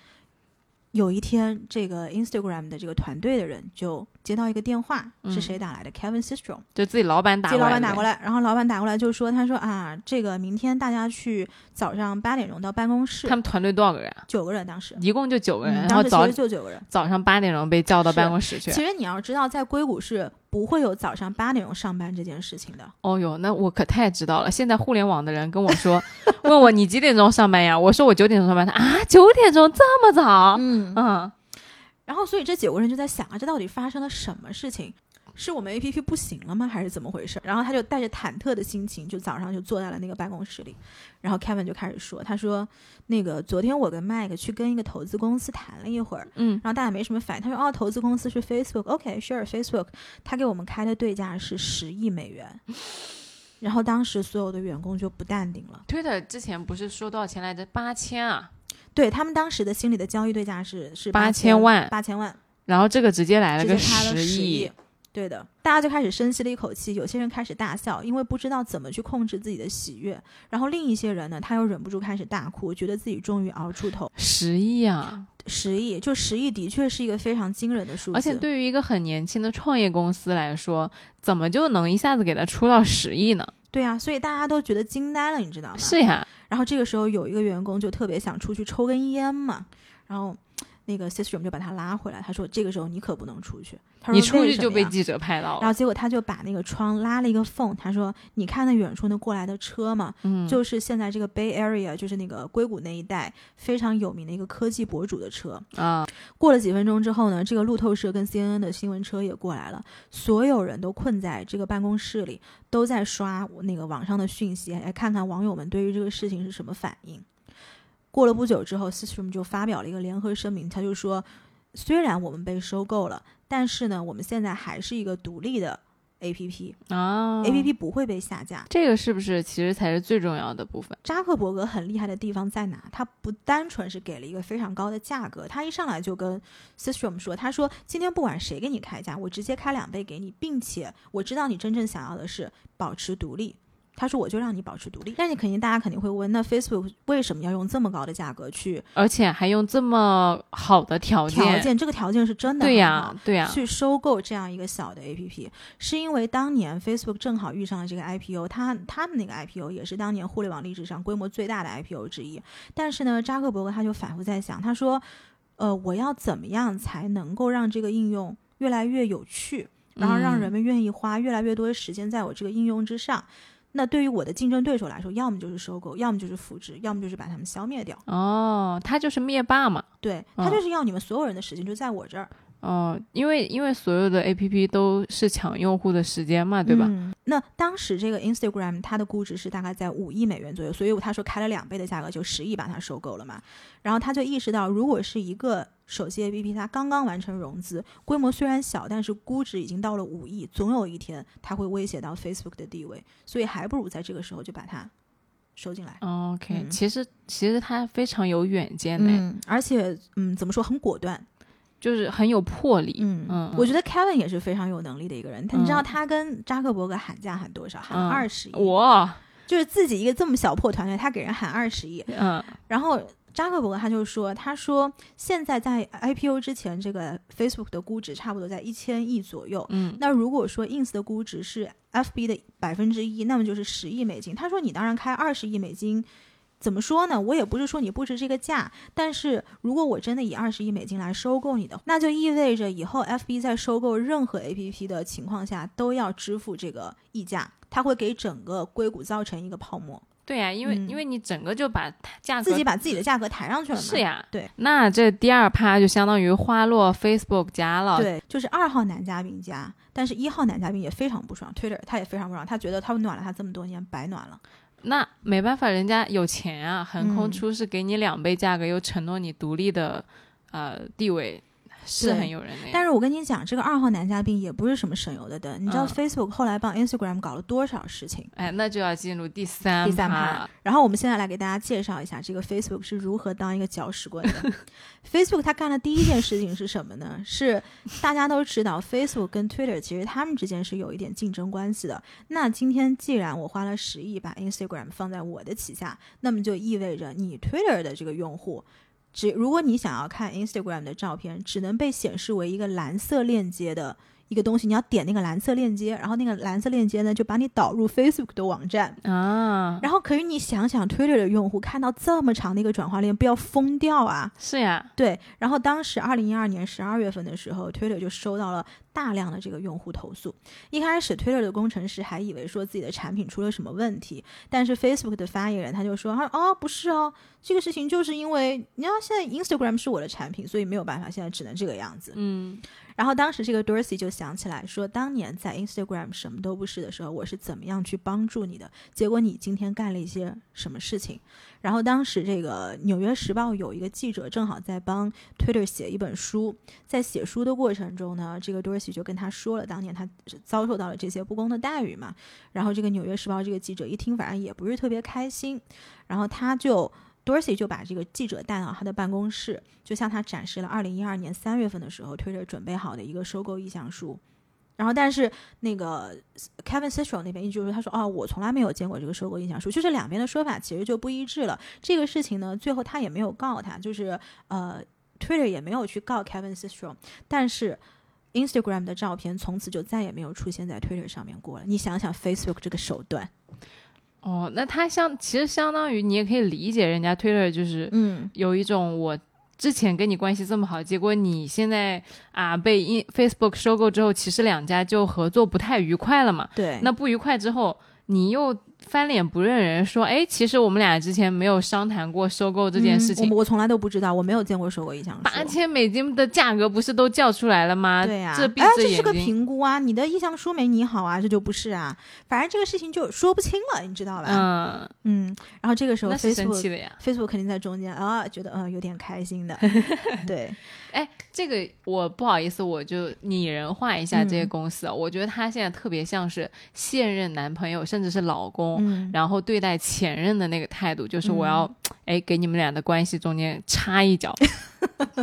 有一天这个 Instagram 的这个团队的人就接到一个电话、嗯、是谁打来的 Kevin Systrom 就自己老板打过来，自己老板打过来，然后老板打过来就说，他说啊，这个明天大家去早上八点钟到办公室，他们团队多少个人？九个人，当时一共就九个人、嗯、然后早就九个人早上八点钟被叫到办公室去。其实你要知道在硅谷是不会有早上八点钟上班这件事情的。哦哟，那我可太知道了。现在互联网的人跟我说问我你几点钟上班呀，我说我九点钟上班，他啊九点钟这么早，嗯嗯。然后所以这九个人就在想啊，这到底发生了什么事情，是我们 A P P 不行了吗，还是怎么回事。然后他就带着忐忑的心情就早上就坐在了那个办公室里，然后 Kevin 就开始说，他说那个昨天我跟 Mike 去跟一个投资公司谈了一会儿，嗯，然后大家没什么反应，他说哦投资公司是 Facebook， OK sure Facebook， 他给我们开的对价是十亿美元。然后当时所有的员工就不淡定了。 Twitter 之前不是说多少钱来着，八千啊，对，他们当时的心理的交易对价是是八千万，八千万。然后这个直接来了个十亿，对的，大家就开始深吸了一口气，有些人开始大笑，因为不知道怎么去控制自己的喜悦。然后另一些人呢，他又忍不住开始大哭，觉得自己终于熬出头。十亿啊！十亿，就十亿的确是一个非常惊人的数字。而且对于一个很年轻的创业公司来说，怎么就能一下子给他出到十亿呢？对啊，所以大家都觉得惊呆了，你知道吗？是呀、啊。然后这个时候有一个员工就特别想出去抽根烟嘛，然后那个 Systrom 就把他拉回来，他说这个时候你可不能出去，他说你出去就被记者拍到了。然后结果他就把那个窗拉了一个缝，他说你看那远处那过来的车嘛、嗯、就是现在这个 Bay Area 就是那个硅谷那一带非常有名的一个科技博主的车啊。过了几分钟之后呢，这个路透社跟 C N N 的新闻车也过来了，所有人都困在这个办公室里，都在刷那个网上的讯息，来看看网友们对于这个事情是什么反应。过了不久之后 Systrom 就发表了一个联合声明，他就说虽然我们被收购了，但是呢我们现在还是一个独立的 A P P、哦、A P P 不会被下架。这个是不是其实才是最重要的部分。扎克伯格很厉害的地方在哪，他不单纯是给了一个非常高的价格，他一上来就跟 Systrom 说，他说今天不管谁给你开价，我直接开两倍给你，并且我知道你真正想要的是保持独立，他说我就让你保持独立。但是肯定大家肯定会问，那 Facebook 为什么要用这么高的价格去，而且还用这么好的条件条件这个条件是真的对呀对呀，去收购这样一个小的 A P P。 是因为当年 Facebook 正好遇上了这个 I P O， 他他们那个 I P O 也是当年互联网历史上规模最大的 I P O 之一。但是呢扎克伯格他就反复在想，他说呃，我要怎么样才能够让这个应用越来越有趣，然后让人们愿意花越来越多的时间在我这个应用之上、嗯，那对于我的竞争对手来说，要么就是收购，要么就是复制，要么就是把他们消灭掉。哦，他就是灭霸嘛。对，他就是要你们所有人的时间就在我这儿。哦，因为因为所有的 A P P 都是抢用户的时间嘛，对吧、嗯、那当时这个 Instagram 它的估值是大概在五亿美元左右，所以他说开了两倍的价格就十亿把它收购了嘛。然后他就意识到，如果是一个手机 A P P 它刚刚完成融资，规模虽然小，但是估值已经到了五亿，总有一天它会威胁到 Facebook 的地位，所以还不如在这个时候就把它收进来。 OK、嗯、其实其实他非常有远见、欸嗯、而且嗯，怎么说很果断，就是很有魄力。 嗯, 嗯我觉得 Kevin 也是非常有能力的一个人、嗯、你知道他跟扎克伯格喊价喊多少、嗯、喊二十亿。哇，就是自己一个这么小破团队他给人喊二十亿。嗯，然后扎克伯格他就说，他说现在在 I P O 之前这个 Facebook 的估值差不多在一千亿左右、嗯、那如果说 Ins 的估值是 F B 的百分之一，那么就是十亿美金。他说你当然开二十亿美金，怎么说呢，我也不是说你不值这个价，但是如果我真的以二十亿美金来收购你的，那就意味着以后 F B 在收购任何 A P P 的情况下都要支付这个溢价，它会给整个硅谷造成一个泡沫。对呀、啊，因为、嗯、因为你整个就把价格自己把自己的价格抬上去了嘛。是呀，对。那这第二趴就相当于花落 Facebook 家了。对，就是二号男嘉宾家，但是一号男嘉宾也非常不爽 ，Twitter 他也非常不爽，他觉得他暖了他这么多年白暖了。那没办法，人家有钱啊，横空出世给你两倍价格，又承诺你独立的呃地位。是很有人的，但是我跟你讲，这个二号男嘉宾也不是什么省油的灯。你知道 Facebook 后来帮 Instagram 搞了多少事情？哎，那就要进入第三第三趴。然后我们现在来给大家介绍一下这个 Facebook 是如何当一个搅屎棍的。Facebook 他干的第一件事情是什么呢？是大家都知道 Facebook 跟 Twitter 其实他们之间是有一点竞争关系的。那今天既然我花了十亿把 Instagram 放在我的旗下，那么就意味着你 Twitter 的这个用户。只如果你想要看 Instagram 的照片，只能被显示为一个蓝色链接的一个东西，你要点那个蓝色链接，然后那个蓝色链接呢就把你导入 Facebook 的网站啊。然后可是你想想 Twitter 的用户看到这么长的一个转化链不要疯掉啊。是呀，对。然后当时二零一二年十二月份的时候 Twitter 就收到了大量的这个用户投诉。一开始 Twitter 的工程师还以为说自己的产品出了什么问题，但是 Facebook 的发言人他就说哦不是哦，这个事情就是因为你要现在 Instagram 是我的产品，所以没有办法，现在只能这个样子。嗯，然后当时这个 Dorsey 就想起来说，当年在 Instagram 什么都不是的时候，我是怎么样去帮助你的，结果你今天干了一些什么事情。然后当时这个纽约时报有一个记者正好在帮 Twitter 写一本书，在写书的过程中呢，这个 Dorsey 就跟他说了当年他遭受到了这些不公的待遇嘛。然后这个纽约时报这个记者一听反正也不是特别开心，然后他就Dorsey 就把这个记者带到他的办公室，就向他展示了二零一二年三月份的时候 Twitter 准备好的一个收购意向书。然后但是那个 Kevin Systrom 那边一直说，他说哦，我从来没有见过这个收购意向书，就是两边的说法其实就不一致了。这个事情呢最后他也没有告他，就是呃 Twitter 也没有去告 Kevin Systrom， 但是 Instagram 的照片从此就再也没有出现在 Twitter 上面过了。你想想 Facebook 这个手段。哦，那他相其实相当于你也可以理解人家 Twitter 就是有一种我之前跟你关系这么好，结果你现在啊被 Facebook 收购之后，其实两家就合作不太愉快了嘛。对，那不愉快之后你又翻脸不认人，说哎，其实我们俩之前没有商谈过收购这件事情、嗯、我, 我从来都不知道，我没有见过收购意向书。八千美金的价格不是都叫出来了吗？对呀、啊，这闭着眼睛、哎、这是个评估啊，你的意向书没你好啊，这就不是啊，反正这个事情就说不清了，你知道吧？嗯嗯。然后这个时候 Facebook Facebook 肯定在中间啊，觉得嗯有点开心的。对，哎，这个我不好意思，我就拟人化一下这些公司、哦嗯、我觉得他现在特别像是现任男朋友甚至是老公。嗯、然后对待前任的那个态度就是我要、嗯、给你们俩的关系中间插一脚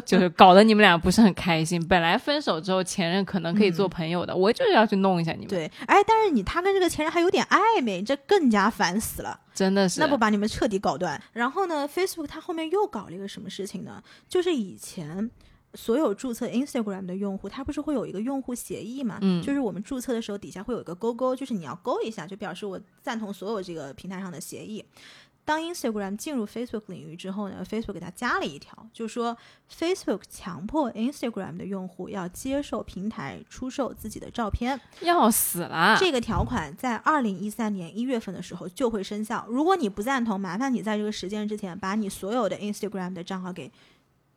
就是搞得你们俩不是很开心，本来分手之后前任可能可以做朋友的、嗯、我就是要去弄一下你们。对，哎，但是你他跟这个前任还有点暧昧，这更加烦死了，真的是，那不把你们彻底搞断。然后呢 Facebook 他后面又搞了一个什么事情呢，就是以前所有注册 Instagram 的用户他不是会有一个用户协议嘛、嗯、就是我们注册的时候底下会有一个勾勾，就是你要勾一下就表示我赞同所有这个平台上的协议。当 Instagram 进入 Facebook 领域之后呢 Facebook 给他加了一条，就是说 Facebook 强迫 Instagram 的用户要接受平台出售自己的照片。要死了，这个条款在二零一三年一月份的时候就会生效，如果你不赞同，麻烦你在这个时间之前把你所有的 Instagram 的账号给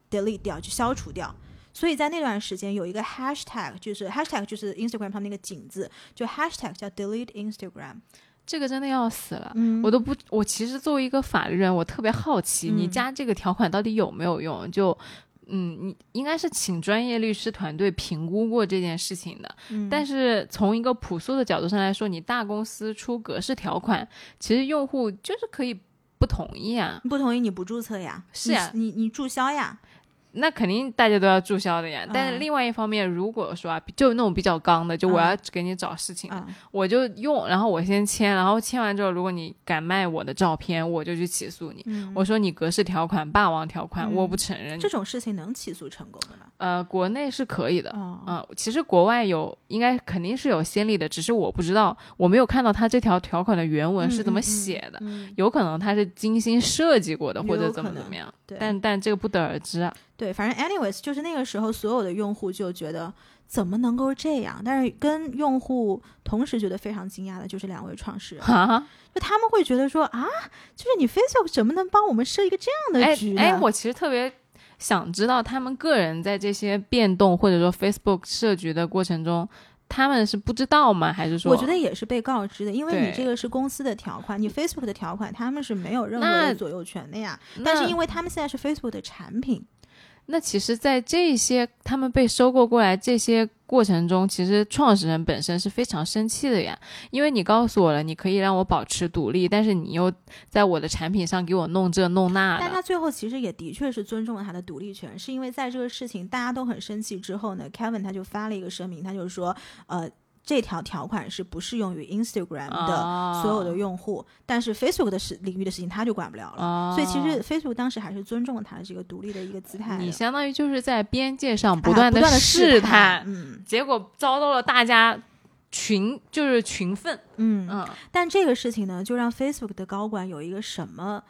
delete 掉，就消除掉。所以在那段时间有一个 hashtag， 就是 hashtag 就是 Instagram 上那个井字，就 hashtag 叫 delete Instagram。 这个真的要死了、嗯、我都不我其实作为一个法律人我特别好奇、嗯、你加这个条款到底有没有用，就嗯，你应该是请专业律师团队评估过这件事情的、嗯、但是从一个朴素的角度上来说，你大公司出格式条款，其实用户就是可以不同意啊，不同意你不注册呀，是呀、啊，你你注销呀，那肯定大家都要注销的呀、嗯、但是另外一方面如果说啊，就那种比较刚的，就我要给你找事情、嗯嗯、我就用，然后我先签，然后签完之后如果你敢卖我的照片我就去起诉你、嗯、我说你格式条款霸王条款、嗯、我不承认。这种事情能起诉成功的吗？呃，国内是可以的、哦呃、其实国外有应该肯定是有先例的，只是我不知道，我没有看到他这条条款的原文是怎么写的、嗯嗯嗯、有可能他是精心设计过的或者怎么怎么样，但但这个不得而知啊。对，反正 anyways 就是那个时候所有的用户就觉得怎么能够这样，但是跟用户同时觉得非常惊讶的就是两位创始人、啊、就他们会觉得说啊，就是你 Facebook 怎么能帮我们设一个这样的局呢？ 哎, 哎，我其实特别想知道他们个人在这些变动或者说 Facebook 设局的过程中他们是不知道吗？还是说我觉得也是被告知的，因为你这个是公司的条款，你 Facebook 的条款他们是没有任何的左右权的呀，但是因为他们现在是 Facebook 的产品，那其实在这些他们被收购过来这些过程中，其实创始人本身是非常生气的呀，因为你告诉我了你可以让我保持独立，但是你又在我的产品上给我弄这弄那的。但他最后其实也的确是尊重了他的独立权，是因为在这个事情大家都很生气之后呢， Kevin 他就发了一个声明，他就说呃这条条款是不适用于 Instagram 的所有的用户、哦、但是 Facebook 的领域的事情他就管不了了、哦、所以其实 Facebook 当时还是尊重了他的这个独立的一个姿态。你相当于就是在边界上不断的试探、啊嗯、结果遭到了大家群就是群愤、嗯嗯、但这个事情呢就让 Facebook 的高管有一个什么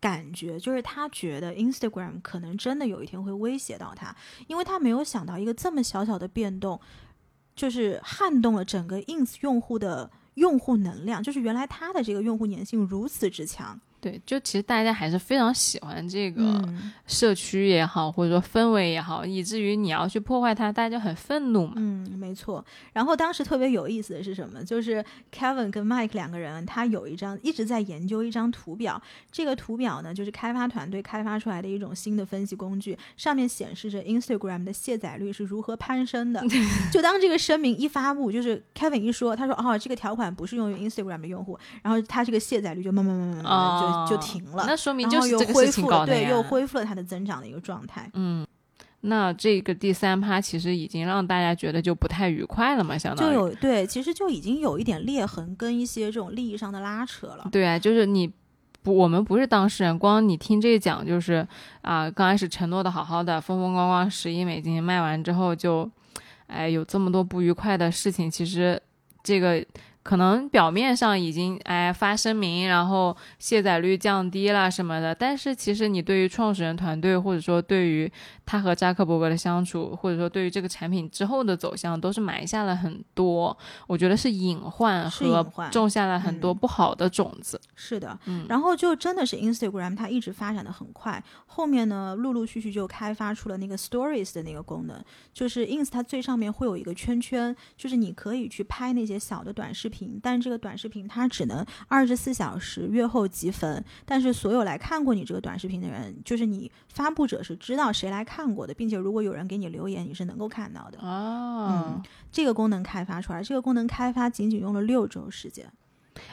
感觉，就是他觉得 Instagram 可能真的有一天会威胁到他，因为他没有想到一个这么小小的变动就是撼动了整个 ins 用户的用户能量，就是原来他的这个用户粘性如此之强。对，就其实大家还是非常喜欢这个社区也好、嗯、或者说氛围也好，以至于你要去破坏它大家就很愤怒嘛。嗯，没错。然后当时特别有意思的是什么，就是 Kevin 跟 Mike 两个人他有一张一直在研究一张图表，这个图表呢就是开发团队开发出来的一种新的分析工具，上面显示着 Instagram 的卸载率是如何攀升的。就当这个声明一发布，就是 Kevin 一说他说哦这个条款不是用于 Instagram 的用户，然后他这个卸载率就慢慢慢慢慢慢、哦就就停了，那说明就是这个事情搞的，对，又恢复了它的增长的一个状态。嗯，那这个第三趴其实已经让大家觉得就不太愉快了嘛，相当于就有对，其实就已经有一点裂痕跟一些这种利益上的拉扯了。对啊，就是你不，我们不是当事人，光你听这讲就是啊、呃，刚开始承诺的好好的，风风光光十亿美金卖完之后就，哎，有这么多不愉快的事情，其实这个。可能表面上已经哎发声明，然后卸载率降低了什么的，但是其实你对于创始人团队或者说对于他和扎克伯格的相处，或者说对于这个产品之后的走向都是埋下了很多，我觉得是隐患和种下了很多不好的种子。是的、嗯、然后就真的是 Instagram 它一直发展的很快，后面呢陆陆续续就开发出了那个 Stories 的那个功能，就是 Ins 它最上面会有一个圈圈，就是你可以去拍那些小的短视频，但这个短视频它只能二十四小时月后积分，但是所有来看过你这个短视频的人，就是你发布者是知道谁来看过的，并且如果有人给你留言，你是能够看到的。哦、嗯，这个功能开发出来，这个功能开发仅仅用了六周时间。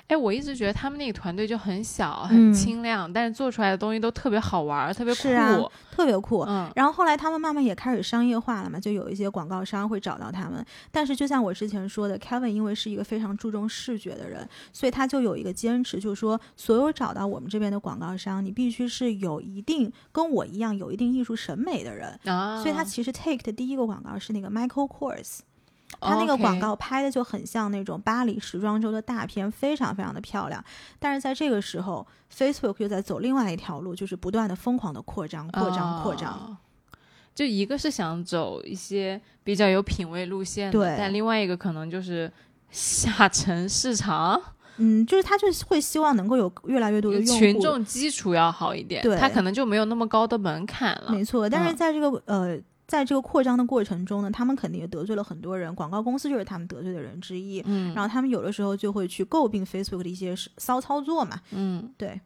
哎，我一直觉得他们那个团队就很小很轻量、嗯、但是做出来的东西都特别好玩特别酷。是啊，特别酷、嗯、然后后来他们慢慢也开始商业化了嘛，就有一些广告商会找到他们，但是就像我之前说的， Kevin 因为是一个非常注重视觉的人，所以他就有一个坚持，就是说所有找到我们这边的广告商，你必须是有一定跟我一样有一定艺术审美的人、啊、所以他其实 take 的第一个广告是那个 Michael Kors，他那个广告拍的就很像那种巴黎时装周的大片，非常非常的漂亮。但是在这个时候 Facebook 又在走另外一条路，就是不断的疯狂的扩张扩张扩张、哦、就一个是想走一些比较有品位路线的，对，但另外一个可能就是下沉市场。嗯，就是他就会希望能够有越来越多的用户，群众基础要好一点，对，他可能就没有那么高的门槛了。没错，但是在这个、嗯、呃在这个扩张的过程中呢，他们肯定也得罪了很多人，广告公司就是他们得罪的人之一、嗯、然后他们有的时候就会去诟病 Facebook 的一些骚操作嘛。嗯，对。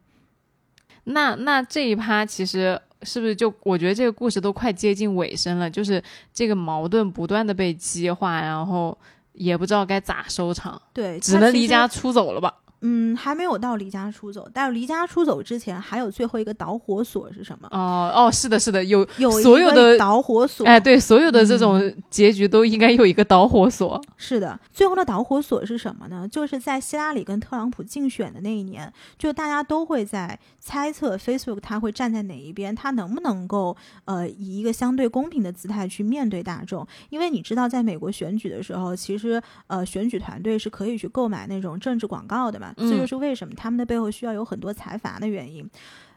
那那这一趴其实是不是就我觉得这个故事都快接近尾声了，就是这个矛盾不断的被激化，然后也不知道该咋收场，对，只能离家出走了吧。嗯，还没有到离家出走，但是离家出走之前还有最后一个导火索是什么？哦哦，是的是的，有有所有的导火索，哎，对，所有的这种结局都应该有一个导火索、嗯、是的。最后的导火索是什么呢？就是在希拉里跟特朗普竞选的那一年，就大家都会在猜测 Facebook 他会站在哪一边，他能不能够呃以一个相对公平的姿态去面对大众。因为你知道在美国选举的时候，其实呃选举团队是可以去购买那种政治广告的嘛，这就是为什么他们的背后需要有很多财阀的原因。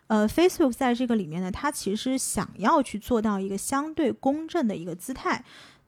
呃 Facebook 在这个里面呢，他其实想要去做到一个相对公正的一个姿态，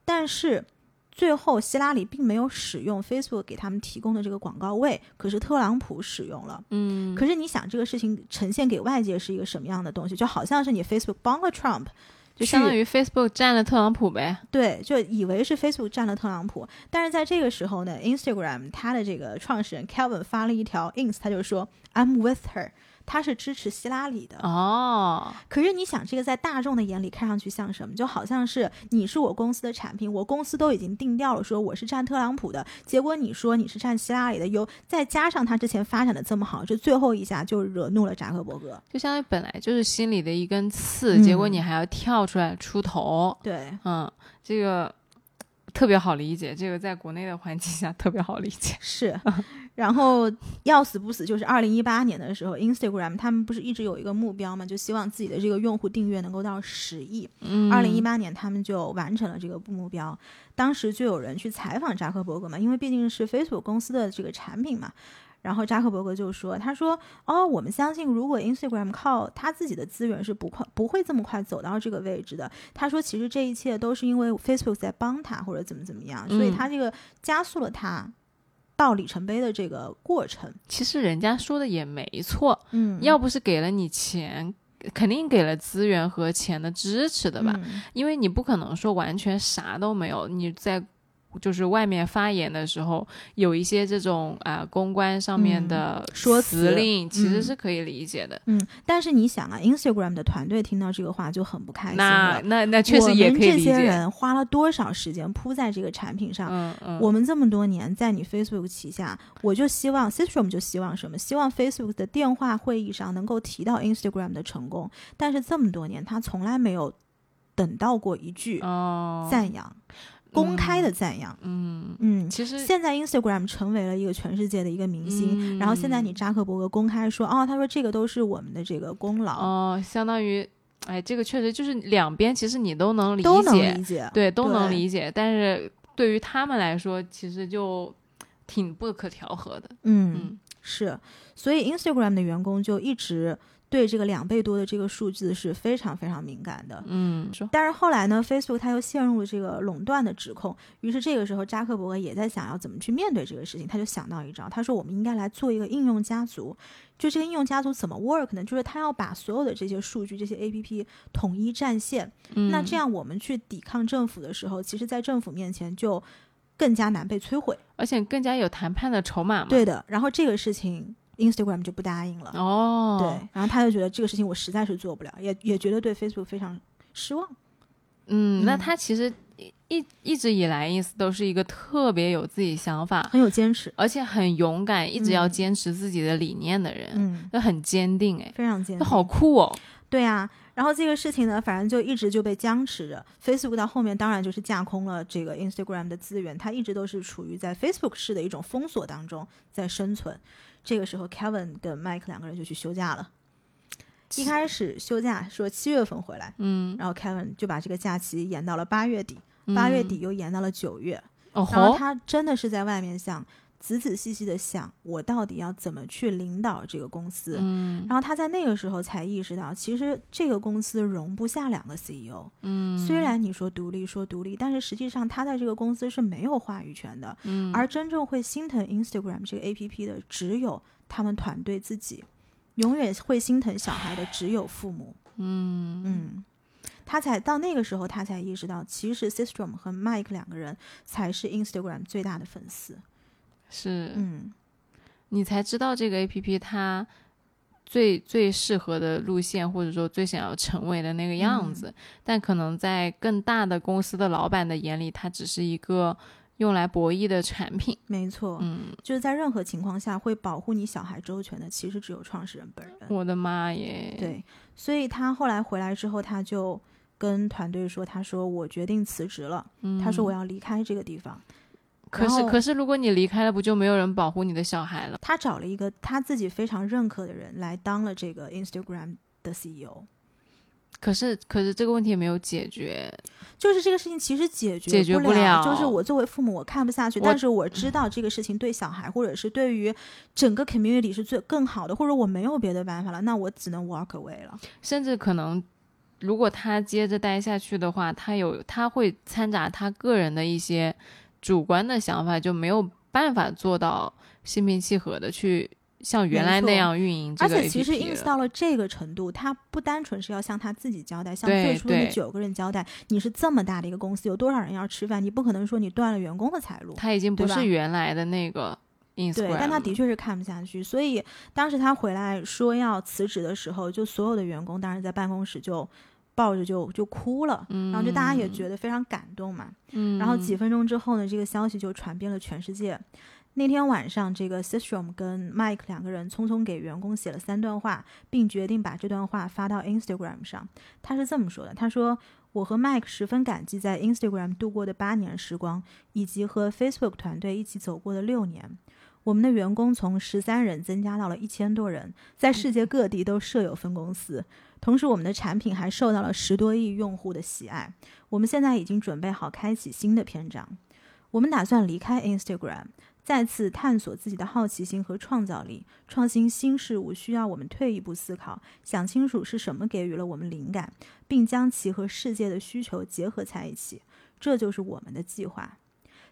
但是最后希拉里并没有使用 Facebook 给他们提供的这个广告位，可是特朗普使用了。嗯，可是你想这个事情呈现给外界是一个什么样的东西，就好像是你 Facebook 帮了 Trump，就相当于 Facebook 占了特朗普呗。对，就以为是 Facebook 占了特朗普。但是在这个时候呢， Instagram 它的这个创始人 Kevin 发了一条 ins， 他就说 I'm with her， 他是支持希拉里的。哦，可是你想这个在大众的眼里看上去像什么？就好像是你是我公司的产品，我公司都已经定调了说我是占特朗普的，结果你说你是占希拉里的，又再加上他之前发展的这么好，这最后一下就惹怒了扎克伯格。就相当于本来就是心里的一根刺、嗯、结果你还要跳出来出头。对，嗯，这个特别好理解，这个在国内的环境下特别好理解，是然后要死不死就是二零一八年的时候 Instagram 他们不是一直有一个目标嘛，就希望自己的这个用户订阅能够到十亿。二零一八年他们就完成了这个目标。当时就有人去采访扎克伯格嘛，因为毕竟是 Facebook 公司的这个产品嘛，然后扎克伯格就说，他说哦，我们相信如果 Instagram 靠他自己的资源是不快不会这么快走到这个位置的。他说其实这一切都是因为 Facebook 在帮他或者怎么怎么样，所以他这个加速了他到里程碑的这个过程。其实人家说的也没错，嗯，要不是给了你钱，肯定给了资源和钱的支持的吧、嗯、因为你不可能说完全啥都没有，你在就是外面发言的时候有一些这种、呃、公关上面的辞令、嗯、其实是可以理解的。 嗯, 嗯，但是你想啊 Instagram 的团队听到这个话就很不开心了。 那, 那, 那确实也可以理解，我们这些人花了多少时间扑在这个产品上、嗯嗯、我们这么多年在你 Facebook 旗下，我就希望 Systrom 就希望什么，希望 Facebook 的电话会议上能够提到 Instagram 的成功，但是这么多年他从来没有等到过一句赞扬、哦，公开的赞扬。嗯嗯，其实现在 Instagram 成为了一个全世界的一个明星、嗯、然后现在你扎克伯格公开说哦，他说这个都是我们的这个功劳哦，相当于哎，这个确实就是两边其实你都能理解，都能理解，对，都能理解，但是对于他们来说其实就挺不可调和的。 嗯, 嗯是，所以 Instagram 的员工就一直对这个两倍多的这个数字是非常非常敏感的。嗯，但是后来呢 Facebook 它又陷入了这个垄断的指控，于是这个时候扎克伯格也在想要怎么去面对这个事情，他就想到一招，他说我们应该来做一个应用家族。就这个应用家族怎么 work 呢？就是他要把所有的这些数据这些 A P P 统一战线、嗯、那这样我们去抵抗政府的时候，其实在政府面前就更加难被摧毁，而且更加有谈判的筹码嘛。对的，然后这个事情Instagram 就不答应了。哦，对，然后他就觉得这个事情我实在是做不了，也也觉得对 Facebook 非常失望。嗯，那他其实一一直以来 ins 都是一个特别有自己想法，很有坚持，而且很勇敢，一直要坚持自己的理念的人，嗯，就很坚定，哎，非常坚定，就好酷哦。对啊，然后这个事情呢，反正就一直就被僵持着。Facebook 到后面当然就是架空了这个 Instagram 的资源，它一直都是处于在 Facebook 式的一种封锁当中在生存。这个时候 Kevin 跟 Mike 两个人就去休假了，一开始休假说七月份回来，嗯，然后 Kevin 就把这个假期延到了八月底，八月底又延到了九月、嗯、然后他真的是在外面想仔仔细细的想我到底要怎么去领导这个公司、嗯、然后他在那个时候才意识到其实这个公司容不下两个 C E O、嗯、虽然你说独立说独立，但是实际上他在这个公司是没有话语权的、嗯、而真正会心疼 Instagram 这个 A P P 的只有他们团队自己，永远会心疼小孩的只有父母。嗯嗯，他才到那个时候他才意识到其实 Systrom 和 Mike 两个人才是 Instagram 最大的粉丝。是，嗯，你才知道这个 A P P 它最最适合的路线，或者说最想要成为的那个样子、嗯、但可能在更大的公司的老板的眼里，它只是一个用来博弈的产品。没错，嗯，就是在任何情况下会保护你小孩周全的其实只有创始人本人。我的妈耶。对，所以他后来回来之后他就跟团队说，他说我决定辞职了、嗯、他说我要离开这个地方。可是可是如果你离开了不就没有人保护你的小孩了。他找了一个他自己非常认可的人来当了这个 Instagram 的 C E O。可是可是这个问题也没有解决，就是这个事情其实解决不 了, 解决不了就是我作为父母我看不下去，但是我知道这个事情对小孩或者是对于整个 community 是最更好的，或者我没有别的办法了，那我只能 walk away 了。甚至可能如果他接着待下去的话，他有他会掺杂他个人的一些主观的想法，就没有办法做到心平气和的去像原来那样运营这个 A P P。 而且其实 Ins 到了这个程度，他不单纯是要向他自己交代，向最初的九个人交代，你是这么大的一个公司有多少人要吃饭，你不可能说你断了员工的财路。他已经不是原来的那个 Instagram 对，但他的确是看不下去，所以当时他回来说要辞职的时候，就所有的员工当时在办公室就抱着就就哭了，然后就大家也觉得非常感动嘛、嗯、然后几分钟之后呢，这个消息就传遍了全世界。那天晚上这个 Systrom 跟 Mike 两个人匆匆给员工写了三段话，并决定把这段话发到 Instagram 上。他是这么说的，他说我和 Mike 十分感激在 Instagram 度过的八年时光，以及和 Facebook 团队一起走过的六年。我们的员工从十三人增加到了一千多人，在世界各地都设有分公司。同时我们的产品还受到了十多亿用户的喜爱。我们现在已经准备好开启新的篇章。我们打算离开 Instagram， 再次探索自己的好奇心和创造力，创新新事物需要我们退一步思考，想清楚是什么给予了我们灵感，并将其和世界的需求结合在一起。这就是我们的计划。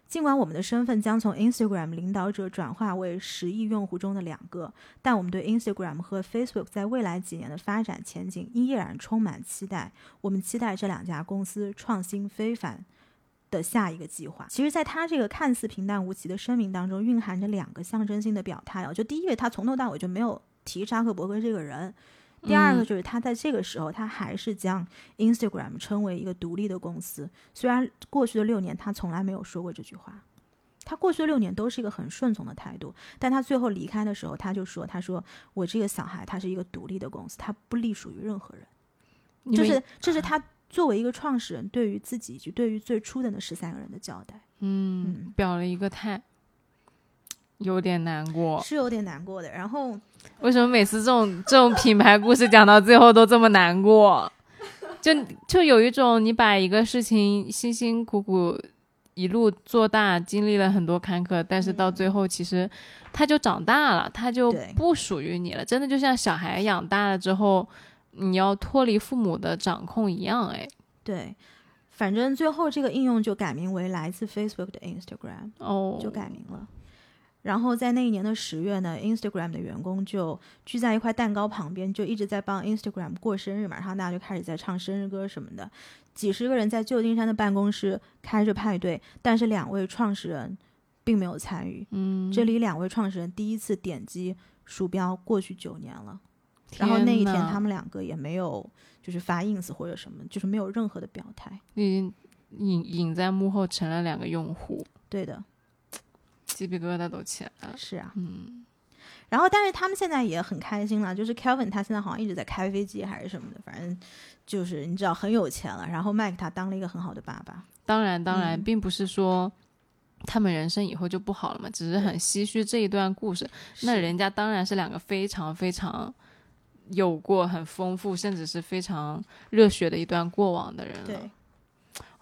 尽管我们的身份将从 Instagram 领导者转化为十亿用户中的两个，但我们对 Instagram 和 Facebook 在未来几年的发展前景依然充满期待。我们期待这两家公司创新非凡的下一个计划。其实在他这个看似平淡无奇的声明当中蕴含着两个象征性的表态、啊、就第一个他从头到尾就没有提扎克伯格这个人，第二个就是他在这个时候他还是将 Instagram 称为一个独立的公司，虽然过去的六年他从来没有说过这句话，他过去的六年都是一个很顺从的态度，但他最后离开的时候他就说，他说我这个小孩他是一个独立的公司，他不隶属于任何人，就是这是他作为一个创始人对于自己以及对于最初的那十三个人的交代。 嗯, 嗯表了一个态，有点难过，是有点难过的。然后为什么每次这种这种品牌故事讲到最后都这么难过？就就有一种你把一个事情辛辛苦苦一路做大，经历了很多坎坷，但是到最后其实他就长大了，他就不属于你了，真的就像小孩养大了之后你要脱离父母的掌控一样。哎，对，反正最后这个应用就改名为来自 Facebook 的 Instagram、哦、就改名了。然后在那一年的十月呢 Instagram 的员工就聚在一块蛋糕旁边，就一直在帮 Instagram 过生日嘛，然后大家就开始在唱生日歌什么的，几十个人在旧金山的办公室开着派对，但是两位创始人并没有参与。嗯，这里两位创始人第一次点击鼠标过去九年了，然后那一天他们两个也没有就是发 ins 或者什么，就是没有任何的表态，隐隐在幕后成了两个用户。对的，鸡皮疙瘩都起来了。是啊，嗯，然后但是他们现在也很开心了，就是 Kevin 他现在好像一直在开飞机还是什么的，反正就是你知道很有钱了。然后 Mike 他当了一个很好的爸爸。当然当然、嗯、并不是说他们人生以后就不好了嘛，只是很唏嘘这一段故事。那人家当然是两个非常非常有过很丰富甚至是非常热血的一段过往的人了。对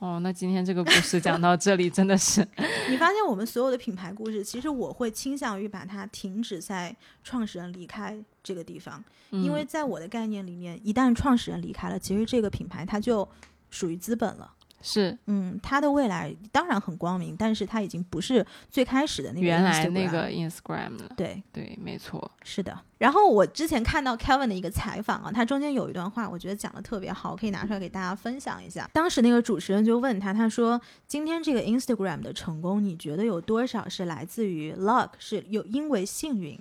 哦，那今天这个故事讲到这里真的是你发现我们所有的品牌故事其实我会倾向于把它停止在创始人离开这个地方、嗯、因为在我的概念里面一旦创始人离开了，其实这个品牌它就属于资本了。是，嗯，它的未来当然很光明，但是它已经不是最开始的那个 Instagram, 原来那个 Instagram 了。对对，没错，是的。然后我之前看到 Kevin 的一个采访啊，他中间有一段话我觉得讲得特别好，可以拿出来给大家分享一下。当时那个主持人就问他，他说今天这个 Instagram 的成功你觉得有多少是来自于 luck， 是有因为幸运？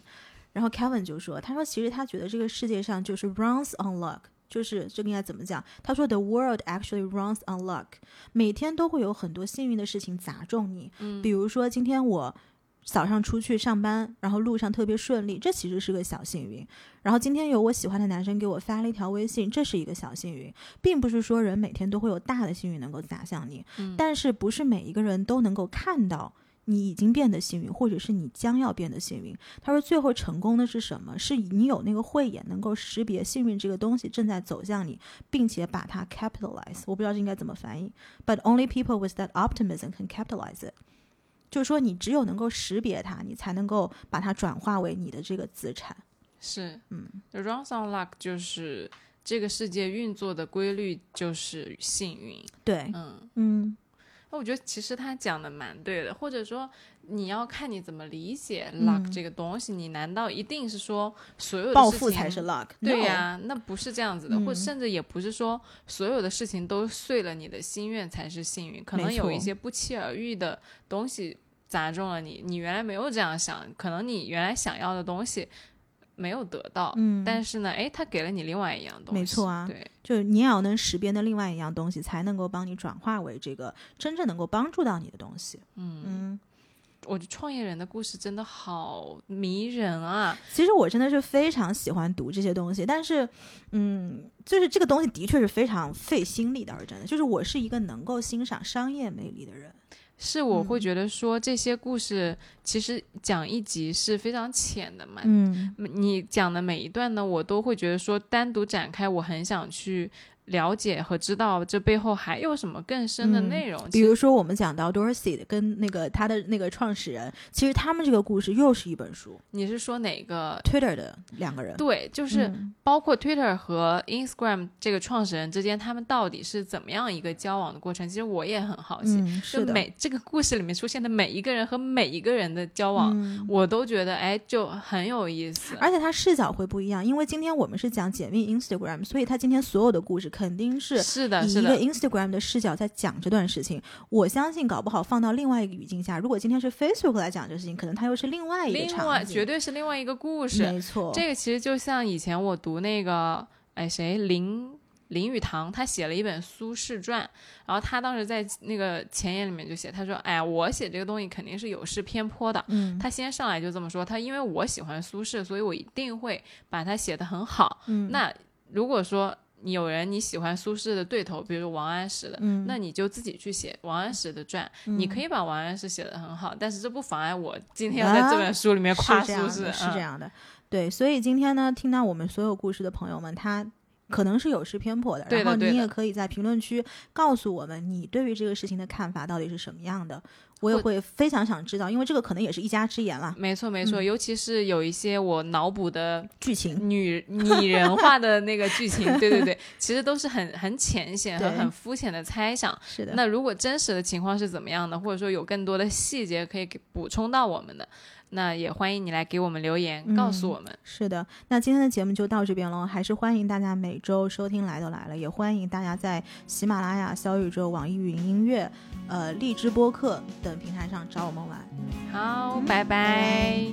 然后 Kevin 就说，他说其实他觉得这个世界上就是 runs on luck，就是这个应该怎么讲，他说 the world actually runs on luck， 每天都会有很多幸运的事情砸中你、嗯、比如说今天我早上出去上班，然后路上特别顺利，这其实是个小幸运。然后今天有我喜欢的男生给我发了一条微信，这是一个小幸运。并不是说人每天都会有大的幸运能够砸向你、嗯、但是不是每一个人都能够看到你已经变得幸运，或者是你将要变得幸运。他说最后成功的是什么？是你有那个慧眼能够识别幸运这个东西正在走向你，并且把它 capitalize， 我不知道这应该怎么翻译， but only people with that optimism can capitalize it， 就是说你只有能够识别它，你才能够把它转化为你的这个资产。是、嗯、The runs on luck 就是这个世界运作的规律，就是幸运。对，嗯嗯，我觉得其实他讲的蛮对的，或者说你要看你怎么理解 luck 这个东西、嗯、你难道一定是说所有的事情暴富才是 luck？ 对呀、啊， no. 那不是这样子的、嗯、或甚至也不是说所有的事情都碎了你的心愿才是幸运，可能有一些不期而遇的东西砸中了你，你原来没有这样想，可能你原来想要的东西没有得到、嗯、但是呢诶，他给了你另外一样东西。没错啊，对，就是你也要能识别的另外一样东西，才能够帮你转化为这个真正能够帮助到你的东西。 嗯， 嗯，我觉得创业人的故事真的好迷人啊。其实我真的是非常喜欢读这些东西，但是嗯，就是这个东西的确是非常费心力的。而真的就是我是一个能够欣赏商业魅力的人，是我会觉得说这些故事其实讲一集是非常浅的嘛，嗯，你讲的每一段呢我都会觉得说单独展开，我很想去了解和知道这背后还有什么更深的内容、嗯、比如说我们讲到 Dorsey 跟那个他的那个创始人，其实他们这个故事又是一本书。你是说哪个 Twitter 的两个人？对，就是包括 Twitter 和 Instagram 这个创始人之间、嗯、他们到底是怎么样一个交往的过程，其实我也很好奇、嗯、是的，就每这个故事里面出现的每一个人和每一个人的交往、嗯、我都觉得哎，就很有意思，而且他视角会不一样，因为今天我们是讲解密 Instagram， 所以他今天所有的故事肯定是以一个 Instagram 的视角在讲这段事情。我相信搞不好放到另外一个语境下，如果今天是 Facebook 来讲这事情，可能它又是另外一个场景，另外绝对是另外一个故事。没错，这个其实就像以前我读那个哎谁林林语堂，他写了一本《苏轼传》，然后他当时在那个前言里面就写，他说哎，我写这个东西肯定是有失偏颇的、嗯、他先上来就这么说，他因为我喜欢苏轼，所以我一定会把它写得很好、嗯、那如果说你有人你喜欢苏轼的对头，比如王安石的、嗯、那你就自己去写王安石的传、嗯、你可以把王安石写得很好，但是这不妨碍我今天要在这本书里面夸苏轼、啊、是这样的、嗯、是这样的。对，所以今天呢听到我们所有故事的朋友们，他可能是有失偏颇的，然后你也可以在评论区告诉我们你对于这个事情的看法到底是什么样的，我也会非常想知道，因为这个可能也是一家之言了。没错没错、嗯、尤其是有一些我脑补的剧情，女拟人化的那个剧情对对对，其实都是很很浅显和很肤浅的猜想。是的，那如果真实的情况是怎么样的，或者说有更多的细节可以补充到我们的，那也欢迎你来给我们留言、嗯、告诉我们。是的，那今天的节目就到这边了，还是欢迎大家每周收听来都来了，也欢迎大家在喜马拉雅、小宇宙、网易云音乐、呃、荔枝播客等平台上找我们玩。好、嗯、拜拜。